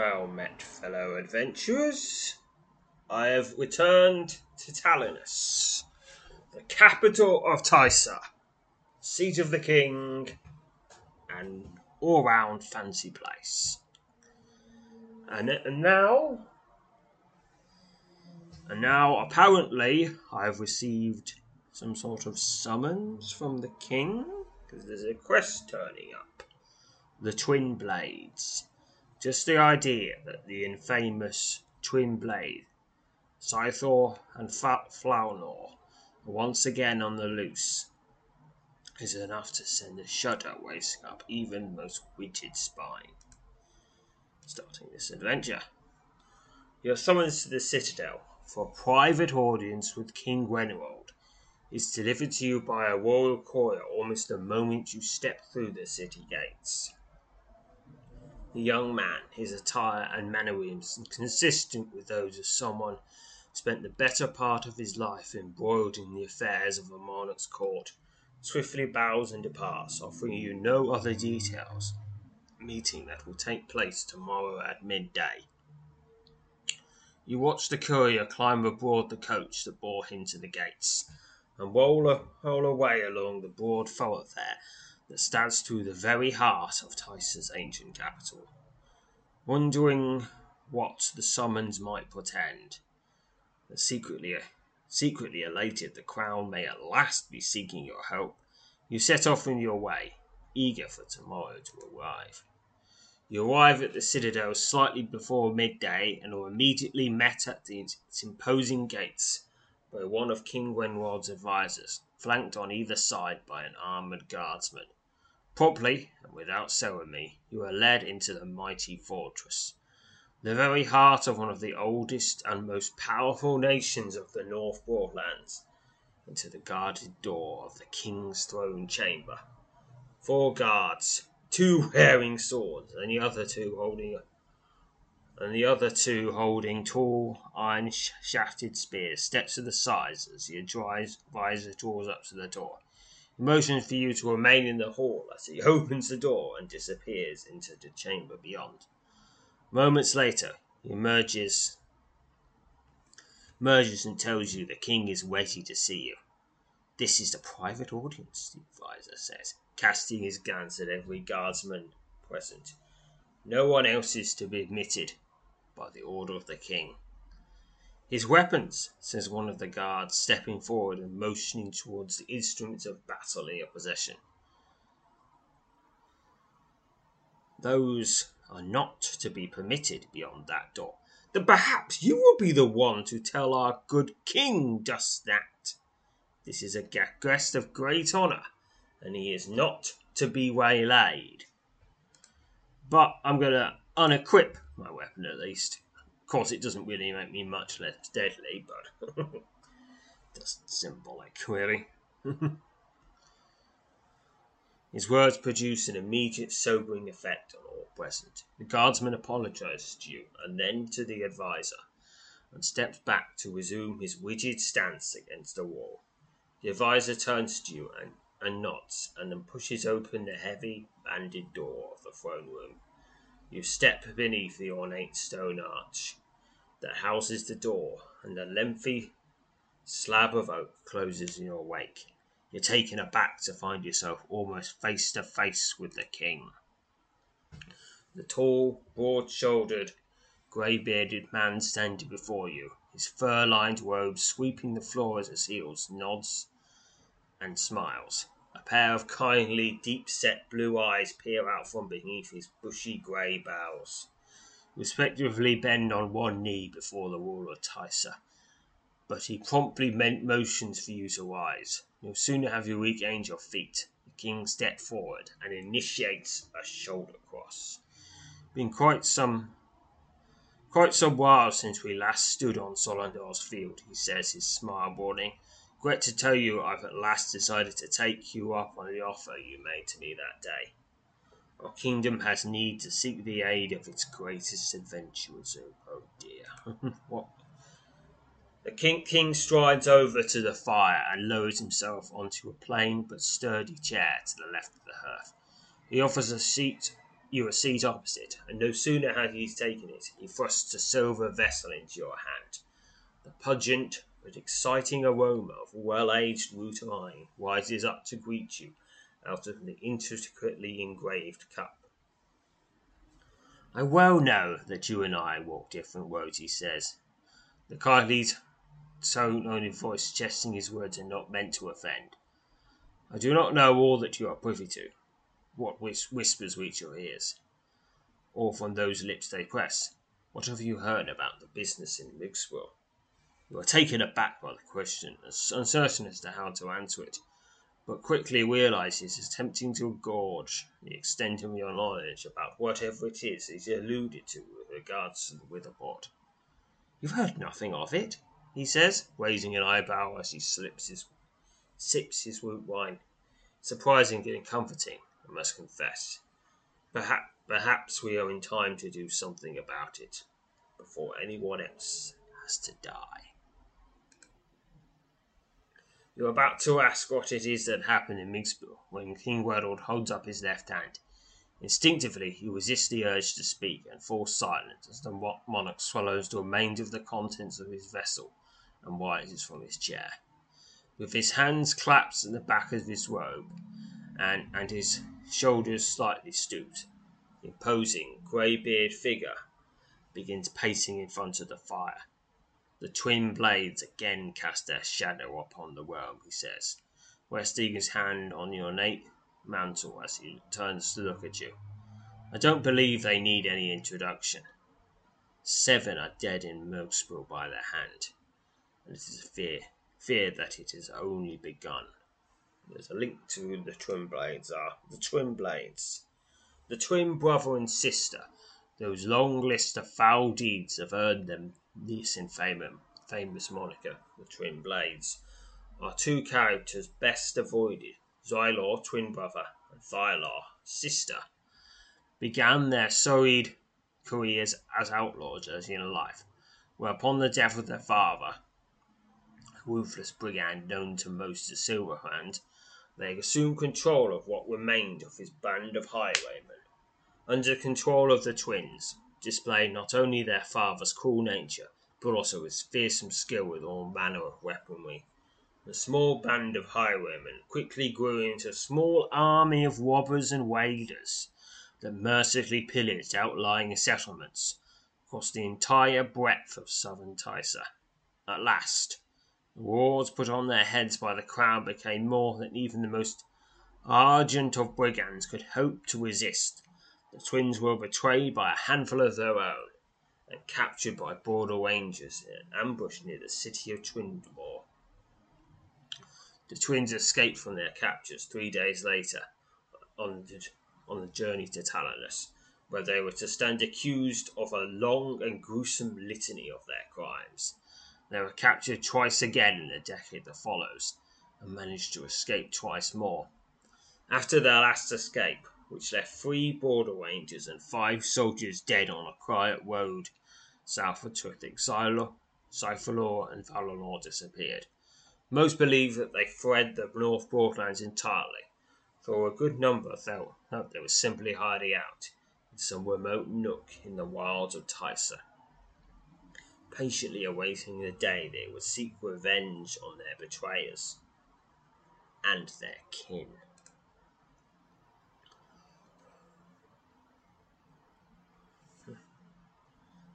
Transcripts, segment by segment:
Well met, fellow adventurers. I have returned to Talonus, the capital of Tysa, seat of the king, an all-round fancy place. And now, apparently, I have received some sort of summons from the king, because there's a quest turning up, the Twin Blades. Just the idea that the infamous Twin Blade, Scythor and Flaunor, are once again on the loose, is enough to send a shudder racing up even the most witted spine. Starting this adventure, your summons to the Citadel for a private audience with King Gwenwald is delivered to you by a royal courier almost the moment you step through the city gates. The young man, his attire and mannerisms consistent with those of someone who spent the better part of his life embroiled in the affairs of a monarch's court, swiftly bows and departs, offering you no other details. A meeting that will take place tomorrow at midday. You watch the courier climb aboard the coach that bore him to the gates, and roll away along the broad thoroughfare that stands through the very heart of Tysa's ancient capital, wondering what the summons might portend. That secretly elated the crown may at last be seeking your help, you set off on your way, eager for tomorrow to arrive. You arrive at the Citadel slightly before midday and are immediately met at its imposing gates by one of King Gwenwald's advisors, flanked on either side by an armoured guardsman. Promptly, and without ceremony, you are led into the mighty fortress, the very heart of one of the oldest and most powerful nations of the North Broadlands, into the guarded door of the King's throne chamber. 4 guards, 2 wearing swords, and the other two holding tall, iron-shafted spears, steps to the sides as the advisor draws up to the door. He motions for you to remain in the hall as he opens the door and disappears into the chamber beyond. Moments later, he emerges and tells you the king is waiting to see you. "This is the private audience," the advisor says, casting his glance at every guardsman present. "No one else is to be admitted by the order of the king." "His weapons," says one of the guards, stepping forward and motioning towards the instruments of battle in your possession. "Those are not to be permitted beyond that door." "Then perhaps you will be the one to tell our good king just that. This is a guest of great honour, and he is not to be waylaid. But I'm going to unequip my weapon at least. Of course, it doesn't really make me much less deadly, but just symbolic, really." His words produce an immediate sobering effect on all present. The guardsman apologises to you, and then to the advisor, and steps back to resume his rigid stance against the wall. The advisor turns to you and nods, and then pushes open the heavy, banded door of the throne room. You step beneath the ornate stone arch that houses the door, and a lengthy slab of oak closes in your wake. You're taken aback to find yourself almost face to face with the king. The tall, broad-shouldered, grey-bearded man standing before you, his fur-lined robe sweeping the floor as it seals, nods and smiles. A pair of kindly, deep-set blue eyes peer out from beneath his bushy grey brows. Respectively bend on one knee before the ruler Tysa, but he promptly motions for you to rise. No sooner have you regained your feet, the king steps forward and initiates a shoulder cross. Been quite some while since we last stood on Solandor's field, he says, his smile broadening. Regret to tell you I've at last decided to take you up on the offer you made to me that day. Our kingdom has need to seek the aid of its greatest adventurer, Zoop. Oh dear. What? The king strides over to the fire and lowers himself onto a plain but sturdy chair to the left of the hearth. He offers you a seat opposite, and no sooner has he taken it, he thrusts a silver vessel into your hand. The pungent but exciting aroma of well-aged root wine rises up to greet you out of the intricately engraved cup. I well know that you and I walk different roads, he says, the kindly tone on his voice suggesting his words are not meant to offend. I do not know all that you are privy to, what whispers reach your ears, or from those lips they press. What have you heard about the business in Migsville? You are taken aback by the question, uncertain as to how to answer it, but quickly realises it's tempting to gorge the extent of your knowledge about whatever it is alluded to with regards to the Witherport. You've heard nothing of it, he says, raising an eyebrow as he sips his root wine. Surprising and comforting, I must confess. Perhaps we are in time to do something about it before anyone else has to die. You're about to ask what it is that happened in Migsborough when King Werdold holds up his left hand. Instinctively, you resist the urge to speak and fall silent as the monarch swallows the remainder of the contents of his vessel and rises from his chair. With his hands clasped at the back of his robe and his shoulders slightly stooped, the imposing grey-bearded figure begins pacing in front of the fire. The twin blades again cast their shadow upon the realm, he says, resting his hand on your ornate mantle as he turns to look at you. I don't believe they need any introduction. 7 are dead in Mirkspur by their hand, and it is a fear that it has only begun. There's a link to the twin blades. The twin brother and sister, those long lists of foul deeds have earned them this infamous moniker, the Twin Blades, are two characters best avoided. Xylor, twin brother, and Thylor, sister, began their storied careers as outlaws early in life, where upon the death of their father, a ruthless brigand known to most as Silverhand, they assumed control of what remained of his band of highwaymen. Under control of the twins, display not only their father's cruel nature, but also his fearsome skill with all manner of weaponry. The small band of highwaymen quickly grew into a small army of robbers and raiders that mercifully pillaged outlying settlements across the entire breadth of southern Tysa. At last, the rewards put on their heads by the crowd became more than even the most ardent of brigands could hope to resist. The twins were betrayed by a handful of their own and captured by border rangers in an ambush near the city of Twindmore. The twins escaped from their captures 3 days later on the journey to Talonus, where they were to stand accused of a long and gruesome litany of their crimes. They were captured twice again in the decade that follows and managed to escape twice more. After their last escape, which left 3 border rangers and 5 soldiers dead on a quiet road south of Twithic, Sifilor and Valinor disappeared. Most believe that they fled the North Broadlands entirely, for a good number felt that they were simply hiding out in some remote nook in the wilds of Tysa, patiently awaiting the day they would seek revenge on their betrayers and their kin.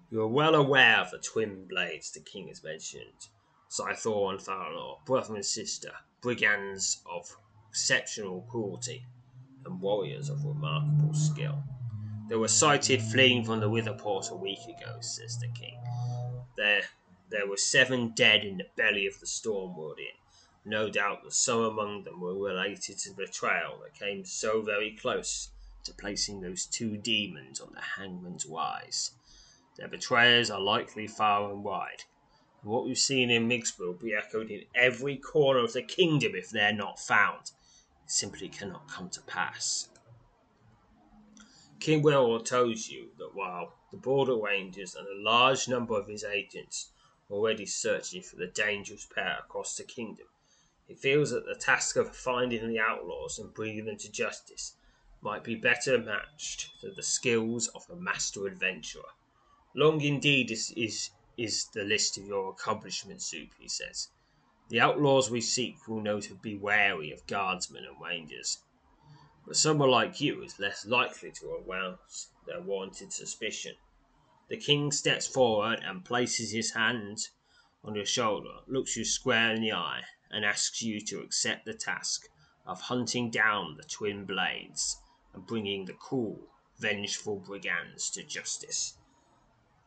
You are well aware of the Twin Blades the king has mentioned. Scythor and Fallamore, brother and sister, brigands of exceptional cruelty, and warriors of remarkable skill. They were sighted fleeing from the Witherport a week ago, says the king. There were 7 dead in the belly of the Stormwarden. No doubt that some among them were related to the betrayal that came so very close to placing those 2 demons on the hangman's wise. Their betrayers are likely far and wide. And what we've seen in Migsborough will be echoed in every corner of the kingdom if they're not found. It simply cannot come to pass. King Werdold tells you that while the border rangers and a large number of his agents already searching for the dangerous pair across the kingdom, he feels that the task of finding the outlaws and bringing them to justice might be better matched to the skills of a master adventurer. Long indeed is the list of your accomplishments, Zoop, he says. The outlaws we seek will know to be wary of guardsmen and rangers, but someone like you is less likely to arouse their warranted suspicion. The king steps forward and places his hand on your shoulder, looks you square in the eye, and asks you to accept the task of hunting down the Twin Blades and bringing the cruel, vengeful brigands to justice.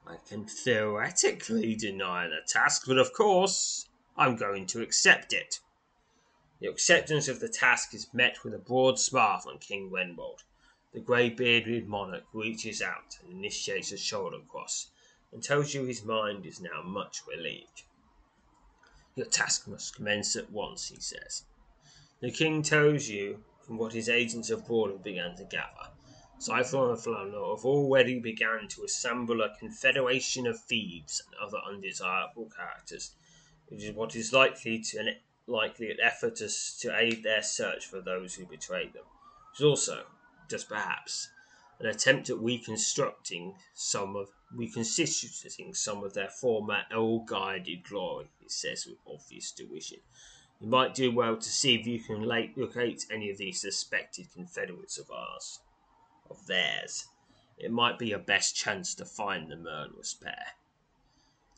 I can theoretically deny the task, but of course I'm going to accept it. The acceptance of the task is met with a broad smile from King Wendbold. The grey-bearded monarch reaches out and initiates a shoulder cross and tells you his mind is now much relieved. Your task must commence at once, he says. The king tells you from what his agents abroad began to gather. Scythor and Flaunor have already begun to assemble a confederation of thieves and other undesirable characters, which is what is likely an effort to aid their search for those who betrayed them. It is also, just perhaps, an attempt at reconstituting some of their former ill-guided glory, he says with obvious derision. You might do well to see if you can locate any of these suspected confederates of theirs. It might be your best chance to find the murderous pair.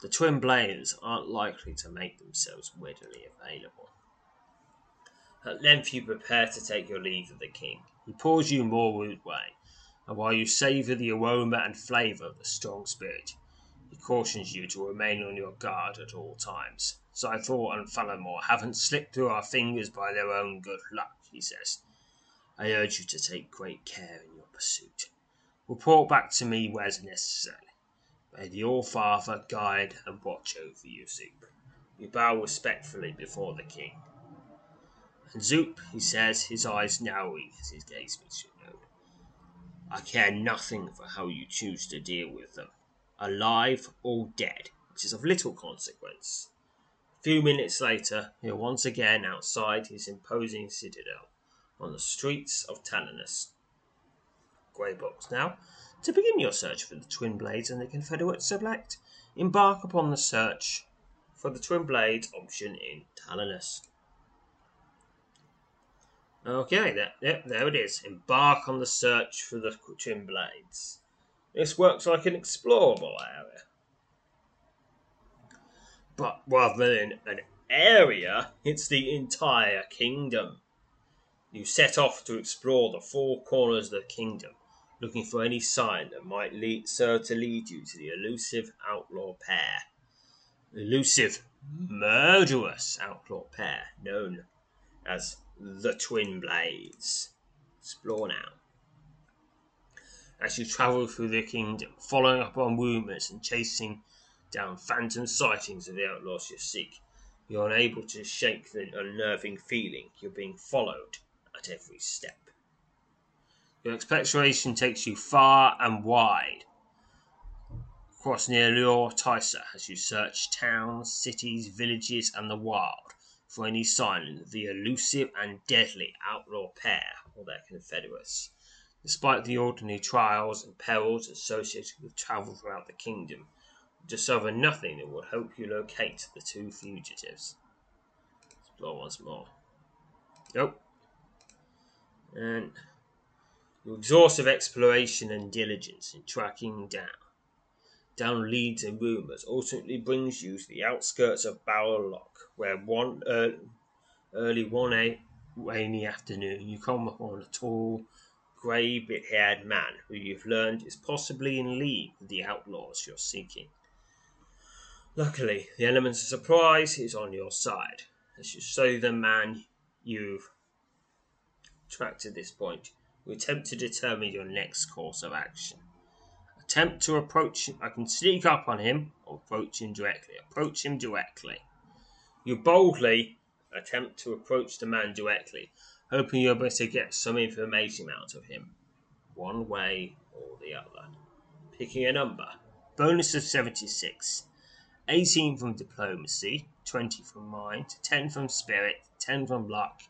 The Twin Blades aren't likely to make themselves readily available. At length you prepare to take your leave of the king. He pours you more rude wine, and while you savour the aroma and flavour of the strong spirit, he cautions you to remain on your guard at all times. Scythor and Fallamore haven't slipped through our fingers by their own good luck, he says. I urge you to take great care in your pursuit. Report back to me where's necessary. May the All-Father guide and watch over you, Zoop. You bow respectfully before the king. And Zoop, he says, his eyes narrowing as his gaze meets your own. I care nothing for how you choose to deal with them, alive or dead, which is of little consequence. A few minutes later, you're once again outside his imposing citadel, on the streets of Talonus. Grey box now. To begin your search for the Twin Blades and the Confederate Select, embark upon the search for the Twin Blades option in Talonus. Okay, there it is. Embark on the search for the Twin Blades. This works like an explorable area. But rather than an area, it's the entire kingdom. You set off to explore the 4 corners of the kingdom, looking for any sign that might serve to lead you to the elusive outlaw pair. Elusive, murderous outlaw pair, known as the Twin Blades. Explore now. As you travel through the kingdom, following up on rumours and chasing down phantom sightings of the outlaws you seek, you're unable to shake the unnerving feeling you're being followed at every step. Your exploration takes you far and wide, across nearly all Tysa, as you search towns, cities, villages, and the wild for any sign of the elusive and deadly outlaw pair or their confederates. Despite the ordinary trials and perils associated with travel throughout the kingdom, you discover nothing that will help you locate the 2 fugitives. Explore once more. Nope. And your exhaustive exploration and diligence in tracking down down leads and rumours, ultimately brings you to the outskirts of Bowerlock, where one early one rainy afternoon you come upon a tall, grey, bit-haired man who you've learned is possibly in league with the outlaws you're seeking. Luckily, the element of surprise is on your side, as you show the man you've tracked at this point. You attempt to determine your next course of action. Attempt to approach him. I can sneak up on him or approach him directly. Approach him directly. You boldly attempt to approach the man directly, hoping you're able to get some information out of him, one way or the other. Picking a number. Bonus of 76. 18 from diplomacy, 20 from mind, 10 from spirit, 10 from luck,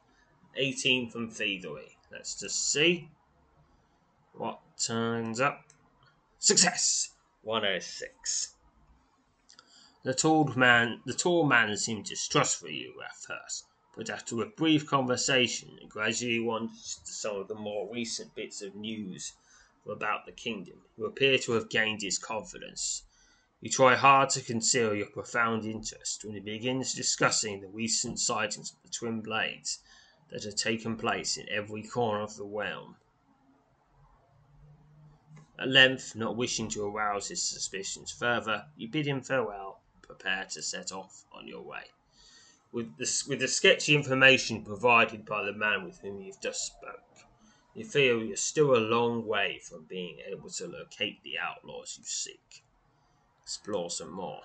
18 from thievery. Let's just see what turns up. Success! 106. The tall man seemed distrustful of you at first, but after a brief conversation, he gradually wandered to some of the more recent bits of news about the kingdom. You appear to have gained his confidence. You try hard to conceal your profound interest when he begins discussing the recent sightings of the Twin Blades that have taken place in every corner of the realm. At length, not wishing to arouse his suspicions further, you bid him farewell, prepare to set off on your way. With the sketchy information provided by the man with whom you've just spoke, you feel you're still a long way from being able to locate the outlaws you seek. Explore some more.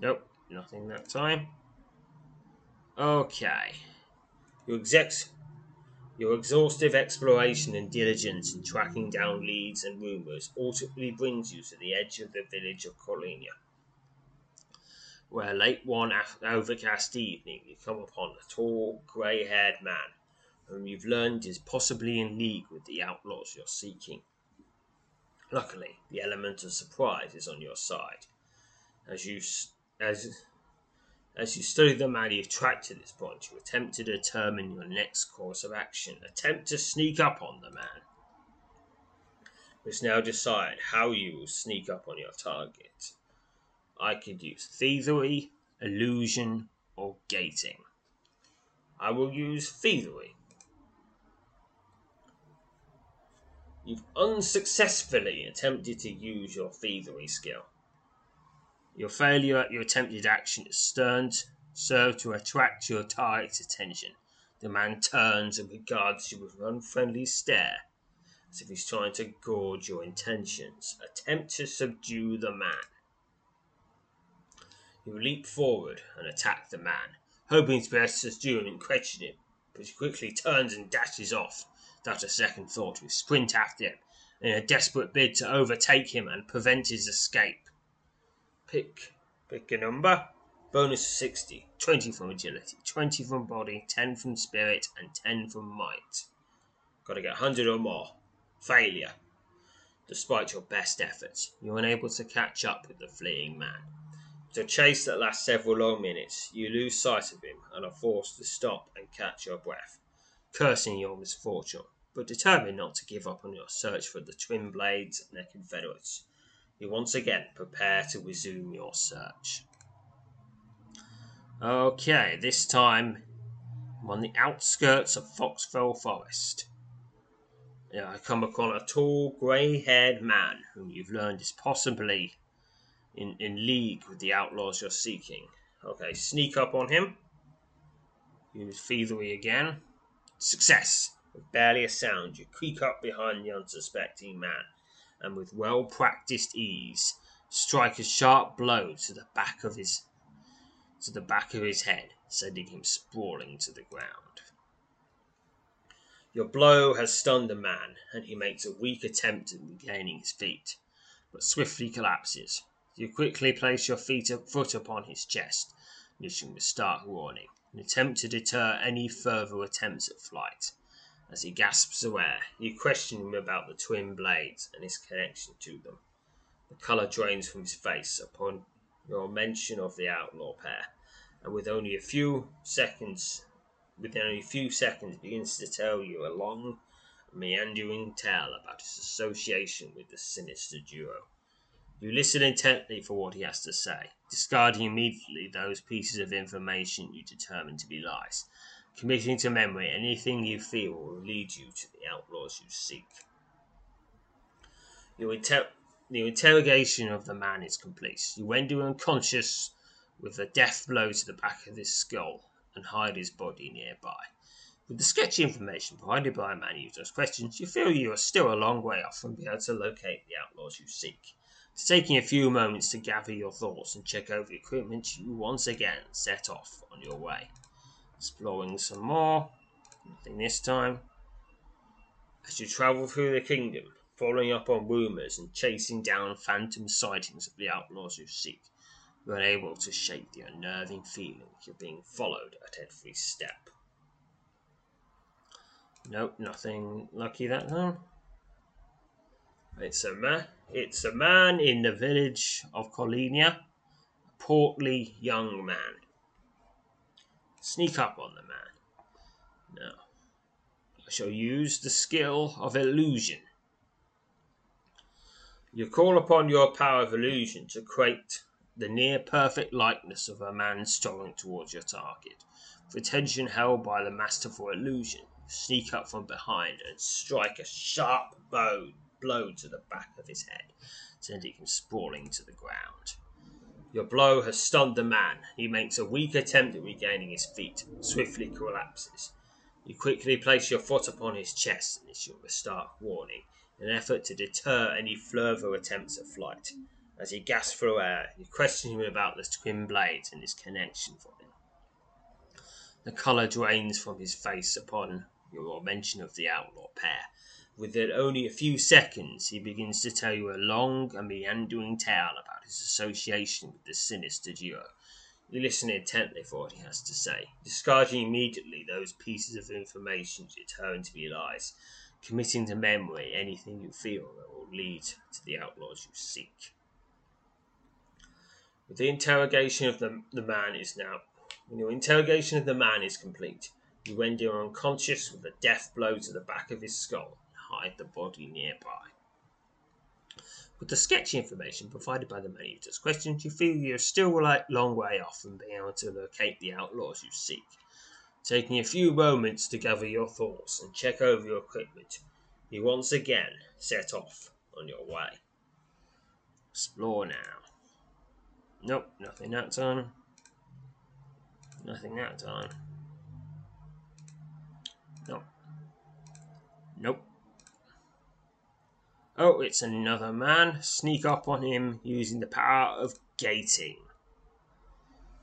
Nope, nothing that time. Okay. Your exhaustive exploration and diligence in tracking down leads and rumours ultimately brings you to the edge of the village of Colinia, where late one overcast evening you come upon a tall, grey-haired man whom you've learned is possibly in league with the outlaws you're seeking. Luckily, the element of surprise is on your side. As you study the man you've tracked at this point, you attempt to determine your next course of action. Attempt to sneak up on the man. Let's now decide how you will sneak up on your target. I could use thievery, illusion, or gating. I will use thievery. You've unsuccessfully attempted to use your thievery skill. Your failure at your attempted action is stunned, served to attract your target's attention. The man turns and regards you with an unfriendly stare, as if he's trying to gauge your intentions. Attempt to subdue the man. You leap forward and attack the man, hoping to be able to subdue him and question him, but he quickly turns and dashes off. Without a second thought, you sprint after him in a desperate bid to overtake him and prevent his escape. Pick a number. Bonus 60. 20 from agility, 20 from body, 10 from spirit, and 10 from might. Got to get 100 or more. Failure. Despite your best efforts, you're unable to catch up with the fleeing man. It's a chase that lasts several long minutes. You lose sight of him and are forced to stop and catch your breath, cursing your misfortune, but determined not to give up on your search for the Twin Blades and their confederates. You once again prepare to resume your search. Okay, this time I'm on the outskirts of Foxfell Forest. Now I come upon a tall, grey-haired man whom you've learned is possibly in league with the outlaws you're seeking. Okay, sneak up on him. Use thievery again. Success! With barely a sound, you creep up behind the unsuspecting man, and with well-practiced ease, strike a sharp blow to the back of his head, sending him sprawling to the ground. Your blow has stunned the man, and he makes a weak attempt at regaining his feet, but swiftly collapses. You quickly place your foot upon his chest, issuing the stark warning. An attempt to deter any further attempts at flight. As he gasps aware, you question him about the Twin Blades and his connection to them. The colour drains from his face upon your mention of the outlaw pair, and within only a few seconds begins to tell you a long, meandering tale about his association with the sinister duo. You listen intently for what he has to say, discarding immediately those pieces of information you determine to be lies, committing to memory anything you feel will lead you to the outlaws you seek. The interrogation of the man is complete. You wend him unconscious with a death blow to the back of his skull and hide his body nearby. With the sketchy information provided by a man you ask questions, you feel you are still a long way off from being able to locate the outlaws you seek. After taking a few moments to gather your thoughts and check over your equipment, you once again set off on your way. Exploring some more, nothing this time. As you travel through the kingdom, following up on rumours and chasing down phantom sightings of the outlaws you seek, you are unable to shake the unnerving feeling you're being followed at every step. Nope, nothing lucky that time. It's a man in the village of Colinia, a portly young man. Sneak up on the man. Now, I shall use the skill of illusion. You call upon your power of illusion to create the near-perfect likeness of a man strolling towards your target. For attention held by the masterful illusion, you sneak up from behind and strike a sharp blow to the back of his head, sending him sprawling to the ground. Your blow has stunned the man. He makes a weak attempt at regaining his feet, swiftly collapses. You quickly place your foot upon his chest and issue a stark warning, in an effort to deter any further attempts at flight. As he gasps for air, you question him about the twin blades and his connection for him. The colour drains from his face upon your mention of the outlaw pair. Within only a few seconds, he begins to tell you a long and meandering tale about his association with the sinister duo. You listen intently for what he has to say, discarding immediately those pieces of information you determine to be lies, committing to memory anything you feel that will lead to the outlaws you seek. Your interrogation of the man is complete. You end him unconscious with a death blow to the back of his skull. Hide the body nearby. With the sketchy information provided by the man you just questioned, you feel you're still a long way off from being able to locate the outlaws you seek. Taking a few moments to gather your thoughts and check over your equipment, you once again set off on your way. Explore now. Nope, nothing that time. Nothing that time. Nope. Nope. Oh, it's another man. Sneak up on him using the power of gating.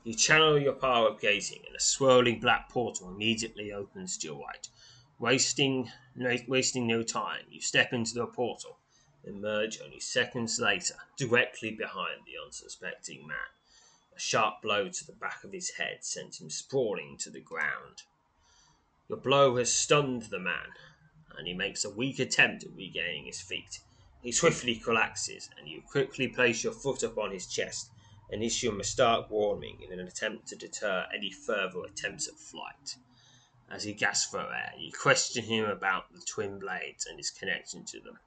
You channel your power of gating and a swirling black portal immediately opens to your right. Wasting no time, you step into the portal and emerge only seconds later, directly behind the unsuspecting man. A sharp blow to the back of his head sends him sprawling to the ground. Your blow has stunned the man, and he makes a weak attempt at regaining his feet. He swiftly collapses, and you quickly place your foot upon his chest and issue him a stark warning in an attempt to deter any further attempts at flight. As he gasps for air, you question him about the twin blades and his connection to them.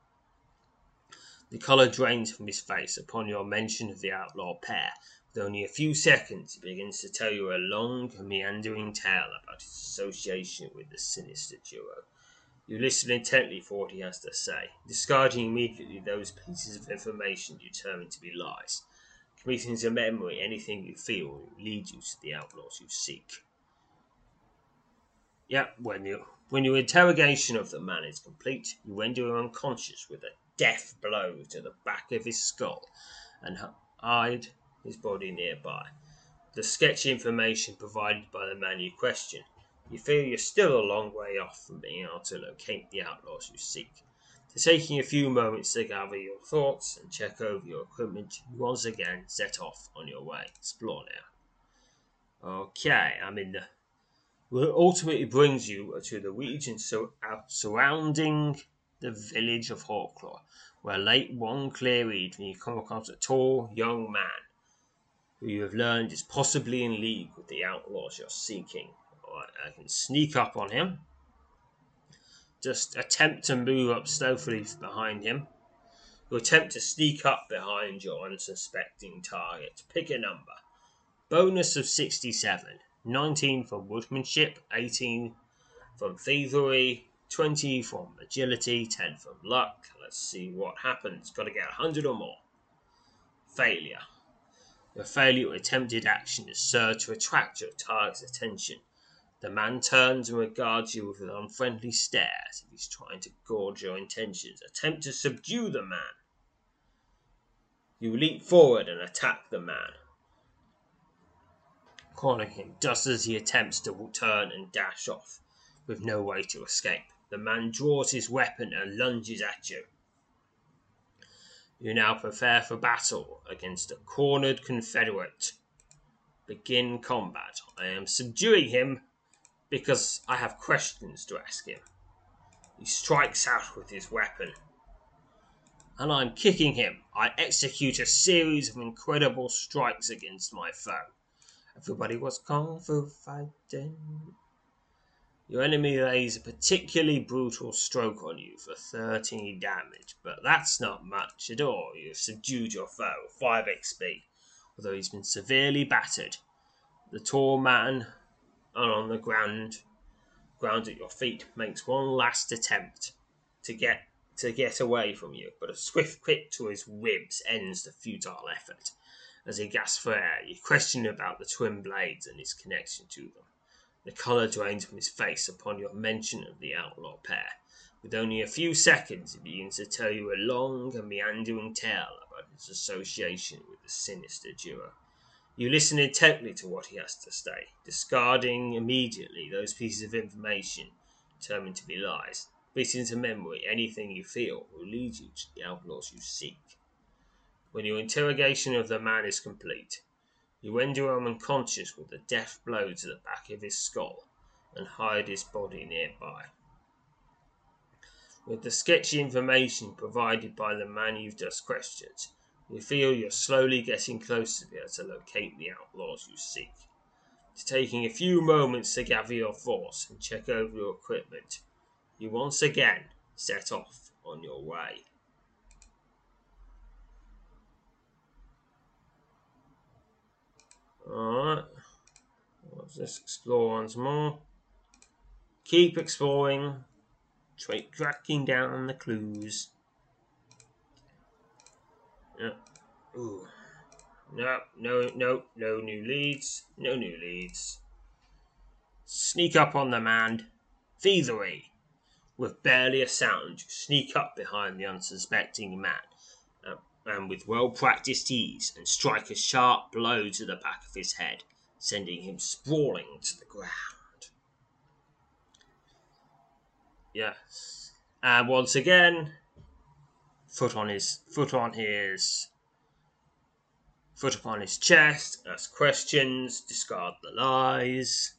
The colour drains from his face upon your mention of the outlaw pair. With only a few seconds, he begins to tell you a long, meandering tale about his association with the sinister duo. You listen intently for what he has to say, discarding immediately those pieces of information determined to be lies, committing to memory anything you feel will lead you to the outlaws you seek. Yep, when your interrogation of the man is complete, you render him unconscious with a death blow to the back of his skull and hide his body nearby. The sketchy information provided by the man you question, you feel you're still a long way off from being able to locate the outlaws you seek. After taking a few moments to gather your thoughts and check over your equipment, you once again set off on your way. Explore now. Okay, Well, it ultimately brings you to the region surrounding the village of Hawklaw, where late one clear evening you come across a tall young man who you have learned is possibly in league with the outlaws you're seeking. I can sneak up on him, just attempt to move up stealthily behind him, You'll attempt to sneak up behind your unsuspecting target. Pick a number. Bonus of 67. 19 from woodmanship, 18 from thievery, 20 from agility, 10 from luck. Let's see what happens. Got to get 100 or more. Failure. Your failure or attempted action is served to attract your target's attention. The man turns and regards you with an unfriendly stare as if he's trying to gauge your intentions. Attempt to subdue the man. You leap forward and attack the man, cornering him just as he attempts to turn and dash off with no way to escape. The man draws his weapon and lunges at you. You now prepare for battle against a cornered Confederate. Begin combat. I am subduing him because I have questions to ask him. He strikes out with his weapon, and I'm kicking him. I execute a series of incredible strikes against my foe. Everybody was kung fu fighting. Your enemy lays a particularly brutal stroke on you for 13 damage, but that's not much at all. You've subdued your foe, 5 XP, although he's been severely battered. The tall man on the ground at your feet, makes one last attempt to get away from you, but a swift kick to his ribs ends the futile effort. As he gasps for air, you question about the twin blades and his connection to them. The colour drains from his face upon your mention of the outlaw pair. With only a few seconds, he begins to tell you a long and meandering tale about his association with the sinister duo. You listen intently to what he has to say, discarding immediately those pieces of information determined to be lies. Beat into memory anything you feel will lead you to the outlaws you seek. When your interrogation of the man is complete, you render him unconscious with a death blow to the back of his skull and hide his body nearby. With the sketchy information provided by the man you've just questioned, you feel you're slowly getting closer to be able to locate the outlaws you seek. It's taking a few moments to gather your thoughts and check over your equipment. You once again set off on your way. Alright, let's explore once more. Keep exploring, tracking down on the clues. Yeah. Ooh. No new leads. No new leads. Sneak up on the man. Thievery. With barely a sound, you sneak up behind the unsuspecting man, and with well-practiced ease, and strike a sharp blow to the back of his head, sending him sprawling to the ground. Yes, and once again, foot upon his chest, ask questions, discard the lies.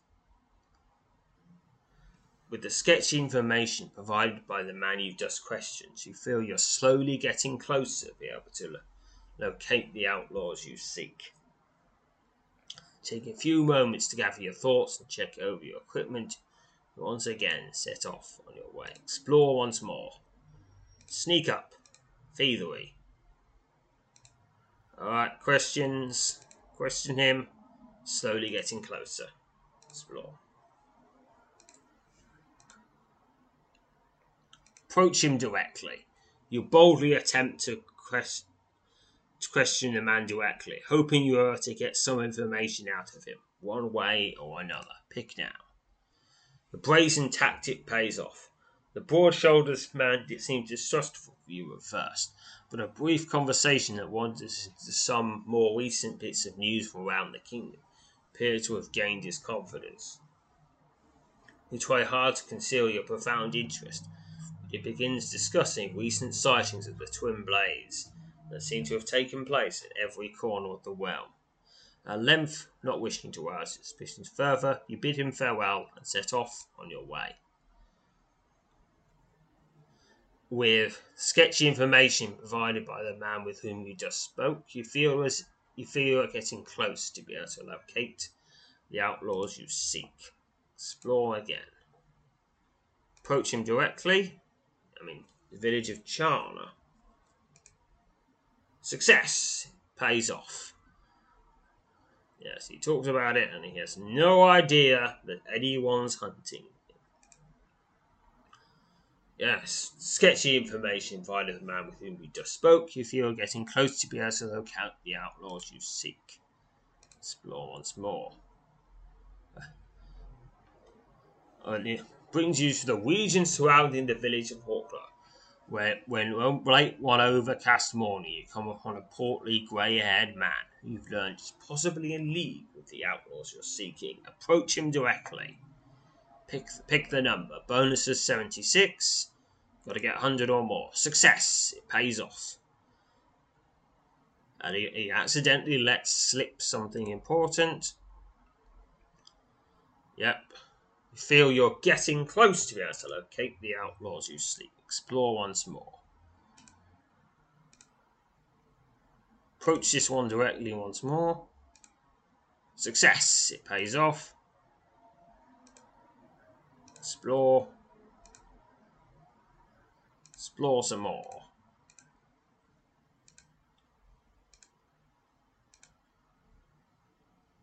With the sketchy information provided by the man you've just questioned, you feel you're slowly getting closer to be able to locate the outlaws you seek. Take a few moments to gather your thoughts and check over your equipment. You once again set off on your way. Explore once more. Sneak up. Thievery. Alright, questions. Question him. Slowly getting closer. Explore. Approach him directly. You boldly attempt to question the man directly, hoping you are to get some information out of him, one way or another. Pick now. The brazen tactic pays off. The broad-shouldered man seems distrustful of you at first, but a brief conversation that wanders into some more recent bits of news from around the kingdom appears to have gained his confidence. You try hard to conceal your profound interest. It begins discussing recent sightings of the Twin Blades that seem to have taken place at every corner of the realm. At length, not wishing to arouse suspicions further, you bid him farewell and set off on your way. With sketchy information provided by the man with whom you just spoke, you feel you're getting close to be able to locate the outlaws you seek. Explore again. Approach him directly. The village of Charna. Success pays off. Yes, he talks about it and he has no idea that anyone's hunting him. Yes, sketchy information provided the man with whom you just spoke. You feel getting close to be able to locate the outlaws you seek. Explore once more. It brings you to the region surrounding the village of Hawklaw, where, when late one overcast morning, you come upon a portly grey-haired man who you've learned is possibly in league with the outlaws you're seeking. Approach him directly. Pick the number. Bonus is 76. Got to get 100 or more. Success. It pays off. And he accidentally lets slip something important. Yep. You feel you're getting close to be able to locate the outlaws you seek. Explore once more. Approach this one directly once more. Success. It pays off. Explore. Explore some more.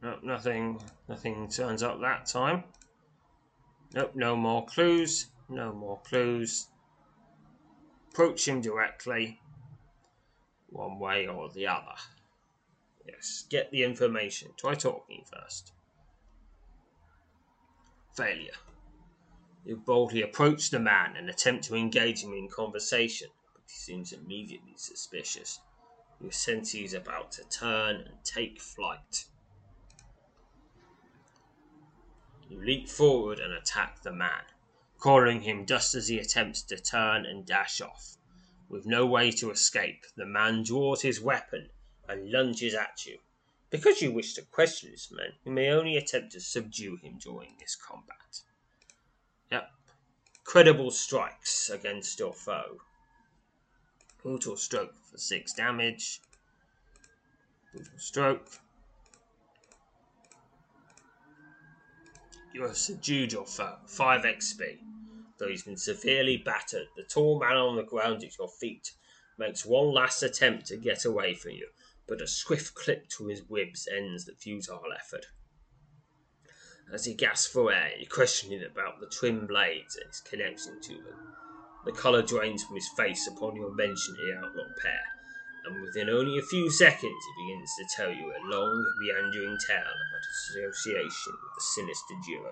Nope, nothing turns up that time. Nope, no more clues. No more clues. Approach him directly. One way or the other. Yes, get the information. Try talking first. Failure. You boldly approach the man and attempt to engage him in conversation, but he seems immediately suspicious. You sense he's about to turn and take flight. You leap forward and attack the man, cornering him just as he attempts to turn and dash off. With no way to escape, the man draws his weapon and lunges at you. Because you wish to question this man, you may only attempt to subdue him during this combat. Yep. Credible strikes against your foe. Brutal stroke for 6 damage. Brutal stroke. You have subdued your foe. 5 XP. Though he's been severely battered, the tall man on the ground at your feet makes one last attempt to get away from you, but a swift clip to his ribs ends the futile effort. As he gasps for air, you question him about the Twin Blades and his connection to them. The colour drains from his face upon your mention of the outlaw pair, and within only a few seconds he begins to tell you a long, meandering tale about his association with the sinister duo.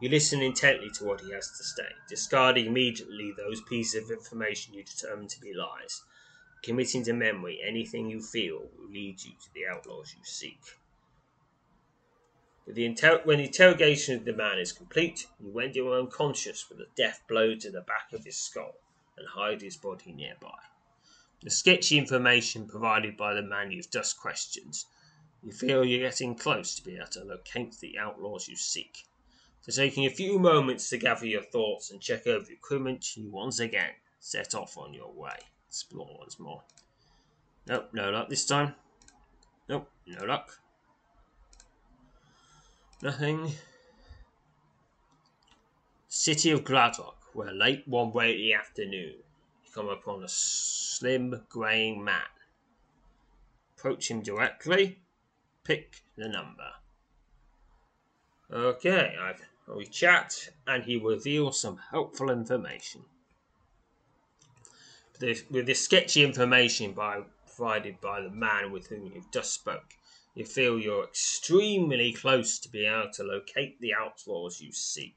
You listen intently to what he has to say, discarding immediately those pieces of information you determine to be lies. Committing to memory anything you feel will lead you to the outlaws you seek. When the interrogation of the man is complete, you render him unconscious with a death blow to the back of his skull and hide his body nearby. The sketchy information provided by the man you've just questioned, you feel you're getting close to be able to locate the outlaws you seek. So taking a few moments to gather your thoughts and check over your equipment, you once again set off on your way. Explore once more. Nope, no luck this time. Nope, no luck. Nothing. City of Gladrock, where late one weighty afternoon you come upon a slim, greying man. Approach him directly. Pick the number. Okay, we chat, and he reveals some helpful information. With this sketchy information provided by the man with whom you've just spoke, you feel you're extremely close to being able to locate the outlaws you seek.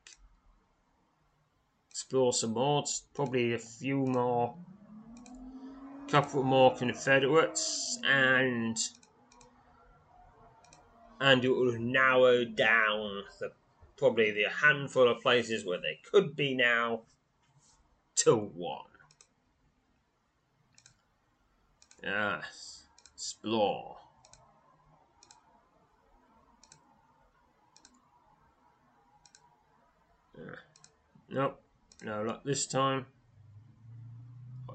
Explore some more, probably a few more, couple more Confederates, and it will narrow down probably the handful of places where they could be now to 1. Yes, explore. Nope, no luck this time.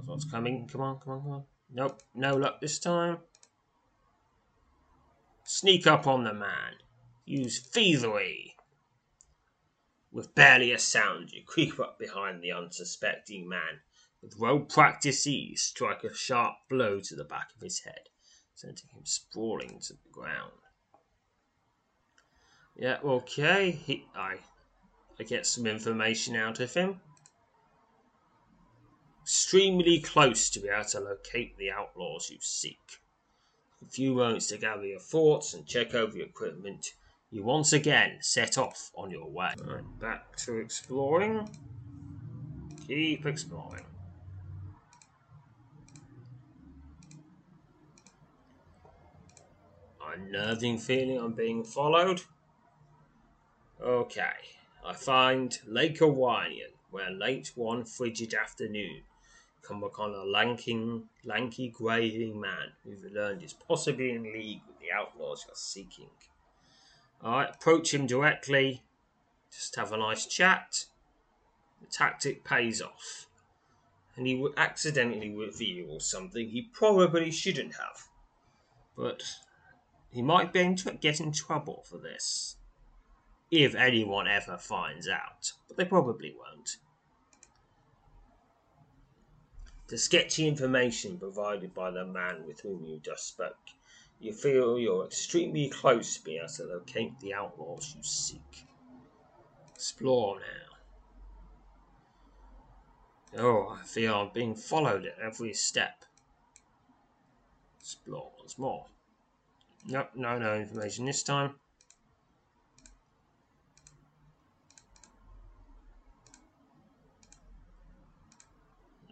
What's coming? Come on. Nope, no luck this time. Sneak up on the man. Use thievery. With barely a sound, you creep up behind the unsuspecting man. With well-practiced ease, strike a sharp blow to the back of his head. sending him sprawling to the ground. Yeah, okay. I get some information out of him. Extremely close to be able to locate the outlaws you seek. A few moments to gather your thoughts and check over your equipment. You once again set off on your way. Right, back to exploring. Keep exploring. Unnerving feeling I'm being followed. Okay, I find Lake Orion, where late one frigid afternoon come upon a lanky greying man who we learned is possibly in league with the outlaws you're seeking. I approach him directly, just have a nice chat. The tactic pays off, and he would accidentally reveal something he probably shouldn't have, but he might get in trouble for this, if anyone ever finds out, but they probably won't. The sketchy information provided by the man with whom you just spoke, you feel you're extremely close to being able to locate the outlaws you seek. Explore now. Oh, I feel I'm being followed at every step. Explore once more. Nope, no information this time.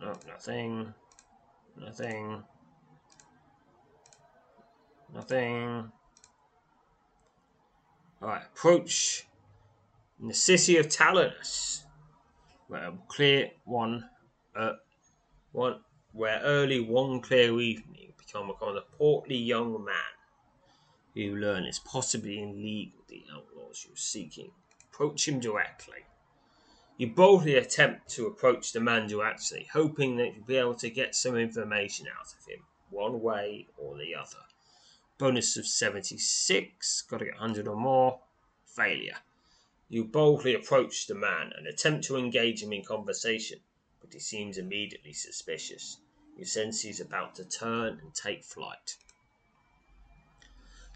Oh, nothing. Alright, approach in the city of Talonus, where early one clear evening become upon a portly young man who you learn is possibly in league with the outlaws you're seeking. Approach him directly. You boldly attempt to approach the man directly, hoping that you'll be able to get some information out of him, one way or the other. Bonus of 76, got to get 100 or more. Failure. You boldly approach the man and attempt to engage him in conversation, but he seems immediately suspicious. You sense he's about to turn and take flight.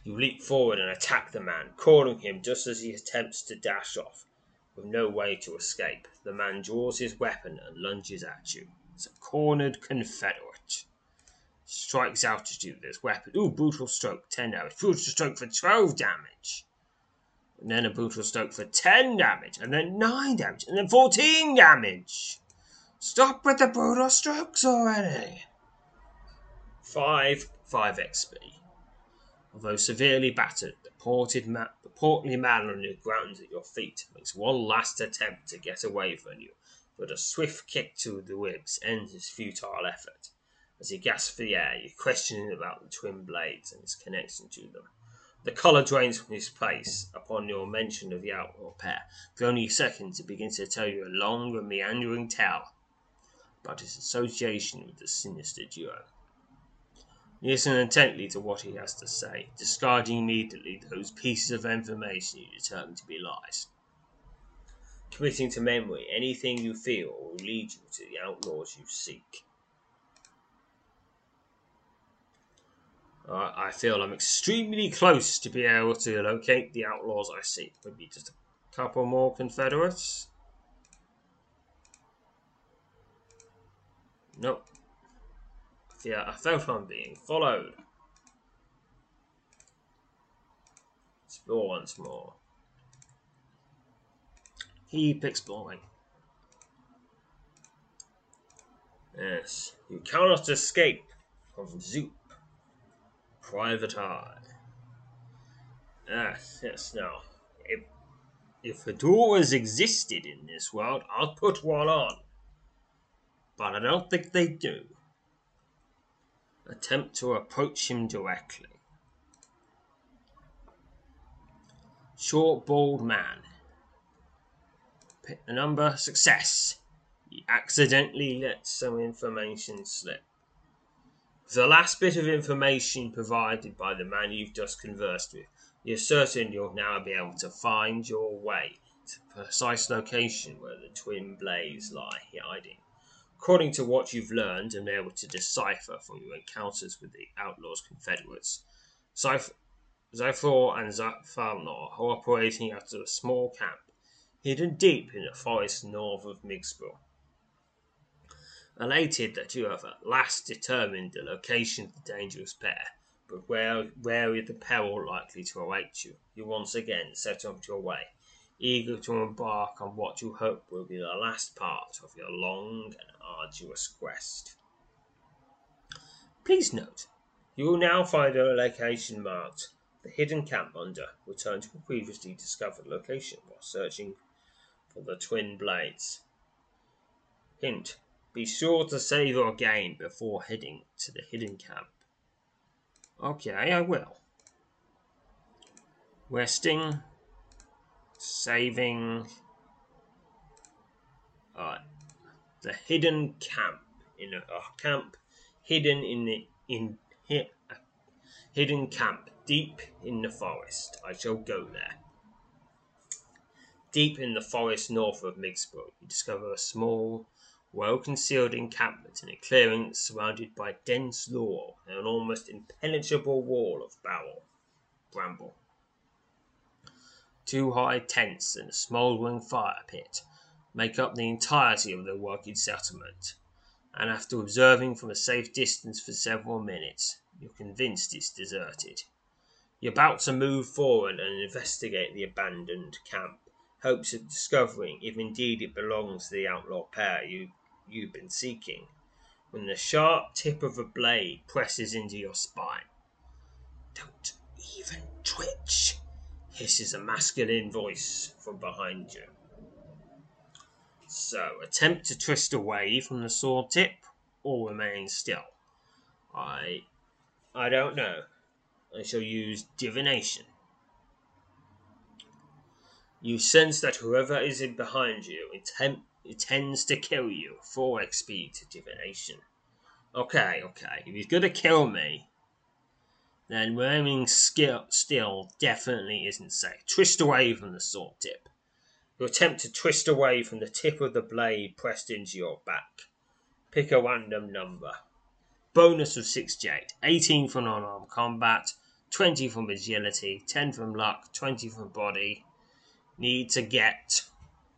You leap forward and attack the man, cornering him just as he attempts to dash off. With no way to escape, the man draws his weapon and lunges at you. It's a cornered Confederate. Strikes out at you with his weapon. Ooh, brutal stroke, 10 damage. Brutal stroke for 12 damage. And then a brutal stroke for 10 damage. And then 9 damage. And then 14 damage. Stop with the brutal strokes already. 5 XP. Although severely battered, the portly man on the ground at your feet makes one last attempt to get away from you, but a swift kick to the ribs ends his futile effort. As he gasps for the air, you're questioning about the twin blades and his connection to them. The colour drains from his face upon your mention of the outlaw pair. For only a second, he begins to tell you a long and meandering tale about his association with the sinister duo. Listen intently to what he has to say, discarding immediately those pieces of information you determine to be lies. Committing to memory anything you feel will lead you to the outlaws you seek. I feel I'm extremely close to be able to locate the outlaws I seek. Maybe just a couple more Confederates. Nope. Yeah, I felt I'm being followed. Explore once more. Keep exploring. Yes, you cannot escape from Zoop. Private Eye. Yes, now. If fedoras existed in this world, I'd put one on. But I don't think they do. Attempt to approach him directly. Short, bald man. Pick the number. Success. He accidentally lets some information slip. The last bit of information provided by the man you've just conversed with, you're certain you'll now be able to find your way to the precise location where the twin blades lie hiding. According to what you've learned and been able to decipher from your encounters with the outlaws' confederates, Xylor and Flaunor are operating out of a small camp, hidden deep in the forest north of Migsborough. Elated that you have at last determined the location of the dangerous pair, but wary of the peril likely to await you, you once again set off your way, eager to embark on what you hope will be the last part of your long and arduous quest. Please note, you will now find a location marked the hidden camp under. Return to a previously discovered location while searching for the Twin Blades. Hint. Be sure to save your game before heading to the hidden camp. Okay, I will. Resting. Saving. Alright. The hidden camp. In a camp hidden in the... hidden camp. Deep in the forest. I shall go there. Deep in the forest north of Migsborough, you discover a small, well-concealed encampment in a clearing surrounded by dense laurel and an almost impenetrable wall of bramble. Two high tents and a smouldering fire pit make up the entirety of the rugged settlement, and after observing from a safe distance for several minutes, you're convinced it's deserted. You're about to move forward and investigate the abandoned camp, hopes of discovering if indeed it belongs to the outlaw pair you've been seeking, when the sharp tip of a blade presses into your spine. "Don't even twitch," hisses a masculine voice from behind you. So, attempt to twist away from the sword tip, or remain still. I don't know. I shall use divination. You sense that whoever is in behind you intends to kill you for XP to divination. Okay. If he's going to kill me, then remaining still definitely isn't safe. Twist away from the sword tip. You attempt to twist away from the tip of the blade pressed into your back. Pick a random number. Bonus of 6 to 8. 18 from unarmed combat, 20 from agility, 10 from luck, 20 from body. Need to get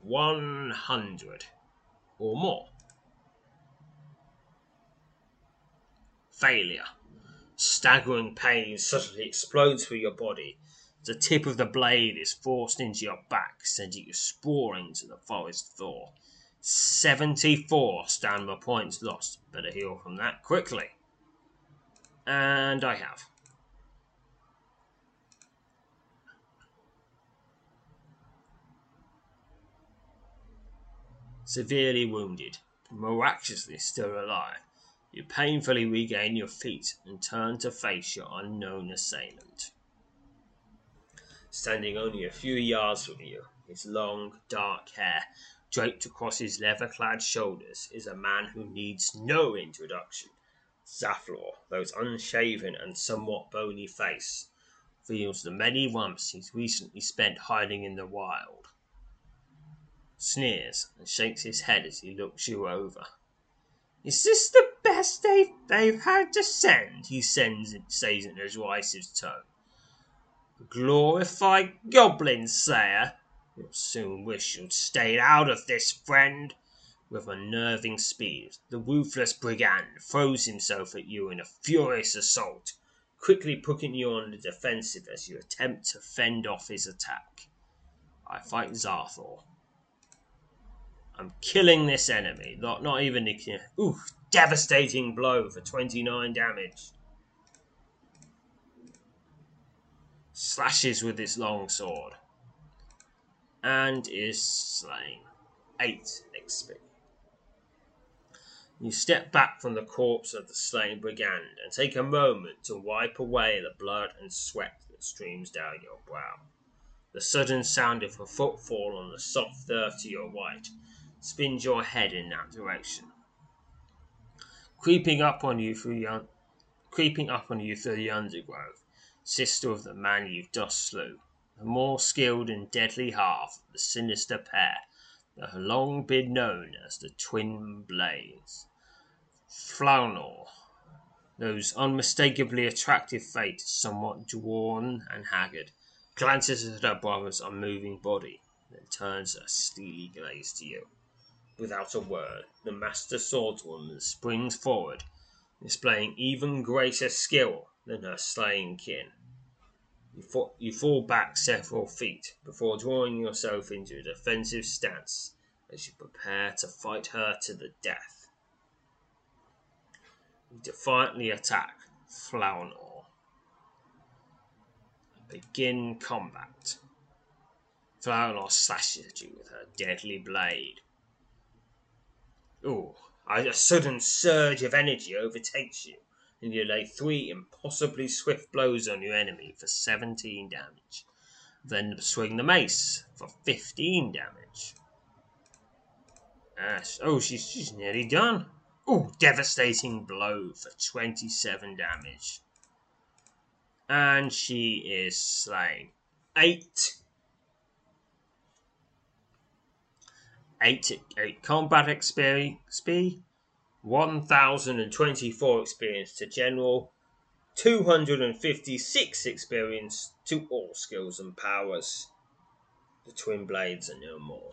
100 or more. Failure. Staggering pain suddenly explodes through your body. The tip of the blade is forced into your back, sending you sprawling to the forest floor. 74 stamina points lost. Better heal from that quickly. And I have. Severely wounded, miraculously still alive, you painfully regain your feet and turn to face your unknown assailant. Standing only a few yards from you, his long, dark hair draped across his leather-clad shoulders, is a man who needs no introduction. Xylor, though his unshaven and somewhat bony face reveals the many months he's recently spent hiding in the wild. Sneers and shakes his head as he looks you over. "Is this the best they've had to send?" he says in a derisive tone. "A glorified goblin slayer? You'll soon wish you'd stayed out of this, friend." With unnerving speed, the ruthless brigand throws himself at you in a furious assault, quickly putting you on the defensive as you attempt to fend off his attack. I fight Xylor. I'm killing this enemy. Not even a... Ooh, devastating blow for 29 damage. Slashes with his long sword. And is slain. 8 XP. You step back from the corpse of the slain brigand and take a moment to wipe away the blood and sweat that streams down your brow. The sudden sound of a footfall on the soft earth to your right spins your head in that direction. Creeping up on you through the undergrowth, sister of the man you've just slew, the more skilled and deadly half of the sinister pair that have long been known as the Twin Blades. Flaunor, those unmistakably attractive face, somewhat worn and haggard, glances at her brother's unmoving body, then turns a steely gaze to you. Without a word, the master swordswoman springs forward, displaying even greater skill than her slain kin. You fall back several feet before drawing yourself into a defensive stance as you prepare to fight her to the death. You defiantly attack Flaunor. Begin combat. Flaunor slashes at you with her deadly blade. Ooh, a sudden surge of energy overtakes you, and you lay three impossibly swift blows on your enemy for 17 damage. Then swing the mace for 15 damage. She's nearly done. Ooh, devastating blow for 27 damage. And she is slain. Eight combat XP. 1,024 experience to general, 256 experience to all skills and powers. The Twin Blades are no more.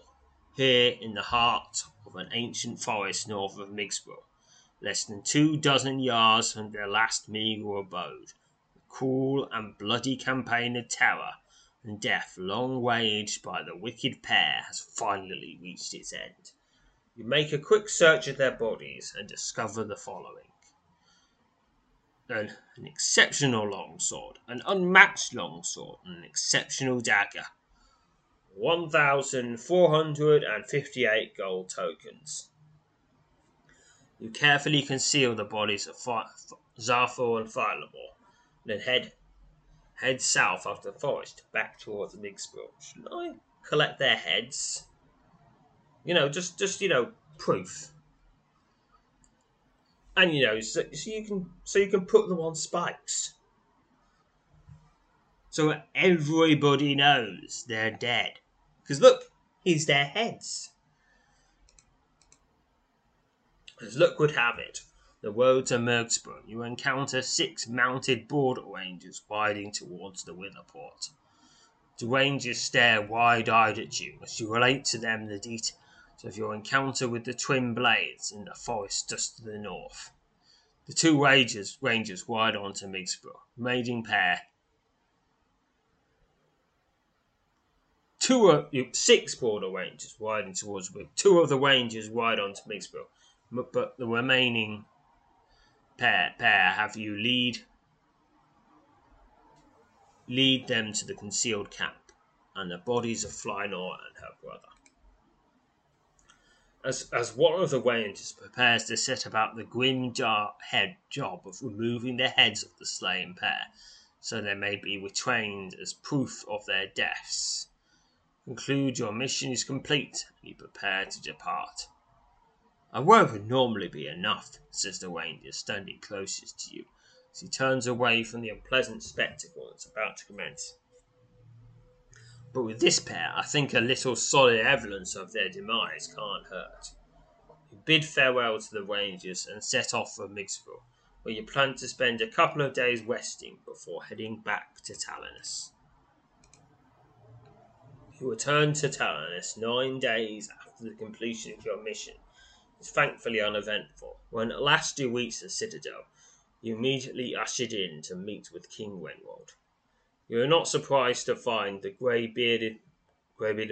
Here in the heart of an ancient forest north of Migsborough, less than 2 dozen yards from their last meagre abode, a cruel and bloody campaign of terror and death long waged by the wicked pair has finally reached its end. You make a quick search of their bodies and discover the following. An exceptional longsword, an unmatched longsword, and an exceptional dagger. 1,458 gold tokens. You carefully conceal the bodies of Xylor and Fallamore, then head south after the forest back towards Migsborough. Should I collect their heads? Proof. And so you can put them on spikes. So everybody knows they're dead. Because look, here's their heads. As luck would have it, the road to Mirkspur, you encounter 6 mounted border rangers riding towards the Witherport. The rangers stare wide-eyed at you as you relate to them the details of your encounter with the Twin Blades in the forest just to the north. The 2 rangers ride on to Migsborough, mating pair. 6 border rangers riding towards Migsborough. 2 of the rangers ride on to Migsborough, but the remaining pair have you lead them to the concealed camp and the bodies of Flaunor and her brother. As one of the rangers prepares to set about the grim job of removing the heads of the slain pair, so they may be retained as proof of their deaths. Conclude your mission is complete, and you prepare to depart. A word would normally be enough, says the ranger standing closest to you, as he turns away from the unpleasant spectacle that's about to commence. But with this pair, I think a little solid evidence of their demise can't hurt. You bid farewell to the rangers and set off for Migsville, where you plan to spend a couple of days resting before heading back to Talonus. You return to Talonus 9 days after the completion of your mission. It's thankfully uneventful. When at last you reach the Citadel, you immediately ushered in to meet with King Wendbold. You are not surprised to find the grey-bearded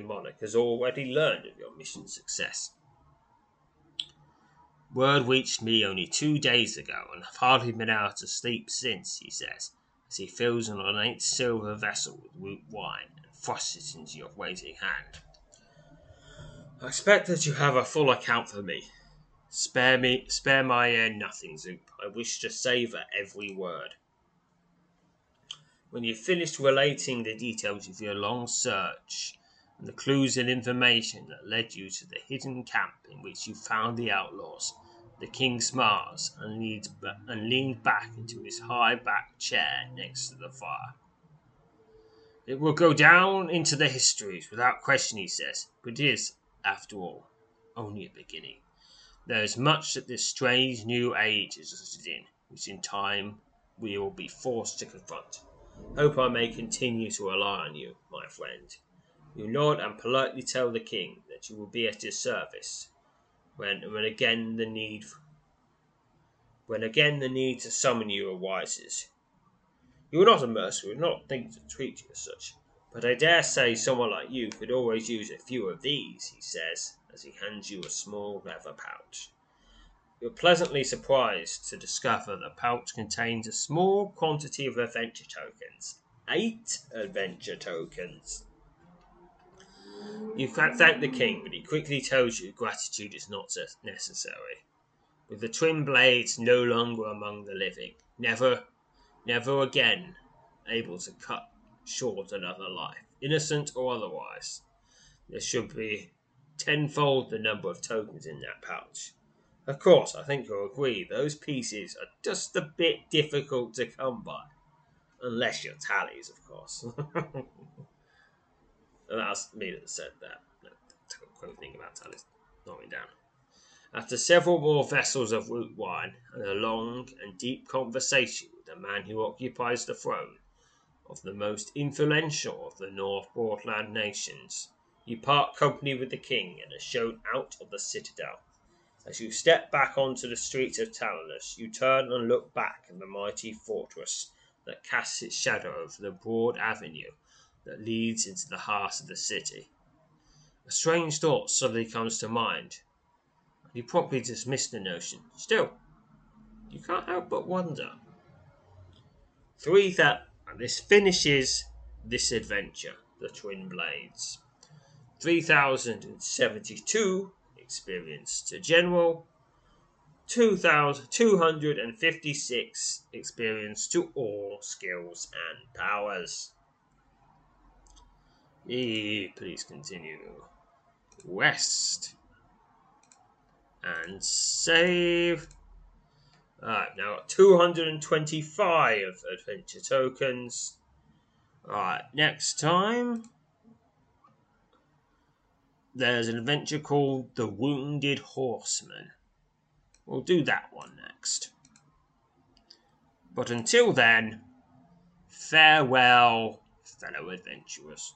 monarch has already learned of your mission's success. Word reached me only 2 days ago, and I've hardly been able to sleep since, he says, as he fills an ornate silver vessel with root wine and thrusts it into your waiting hand. I expect that you have a full account for me. Spare my ear nothing, Zoop. I wish to savour every word. When you've finished relating the details of your long search and the clues and information that led you to the hidden camp in which you found the outlaws, the king smiles and leans back into his high-backed chair next to the fire. It will go down into the histories without question, he says, but it is after all, only a beginning. There is much that this strange new age is listed in, which in time we will be forced to confront. Hope I may continue to rely on you, my friend. You nod and politely tell the king that you will be at his service when again the need to summon you arises. You are not a mercenary, not think to treat you as such, but I dare say someone like you could always use a few of these, he says, as he hands you a small leather pouch. You're pleasantly surprised to discover the pouch contains a small quantity of adventure tokens. 8 adventure tokens. You thank the king, but he quickly tells you gratitude is not necessary. With the Twin Blades no longer among the living, never again able to cut short another life, innocent or otherwise, there should be 10-fold the number of tokens in that pouch. Of course, I think you'll agree, those pieces are just a bit difficult to come by. Unless you're tallies, of course. And that's me that said that. Quick thing about tallies. Knock me down. After several more vessels of root wine, and a long and deep conversation with the man who occupies the throne of the most influential of the North Broadland nations, you part company with the king and are shown out of the citadel. As you step back onto the streets of Talonus, you turn and look back at the mighty fortress that casts its shadow over the broad avenue that leads into the heart of the city. A strange thought suddenly comes to mind, and you promptly dismiss the notion. Still, you can't help but wonder. And this finishes this adventure, the Twin Blades. 3,072... experience to general, 2,256 experience to all skills and powers. Please continue west and save. Alright, now 225 adventure tokens. Alright, next time there's an adventure called The Wounded Horseman. We'll do that one next. But until then, farewell, fellow adventurers.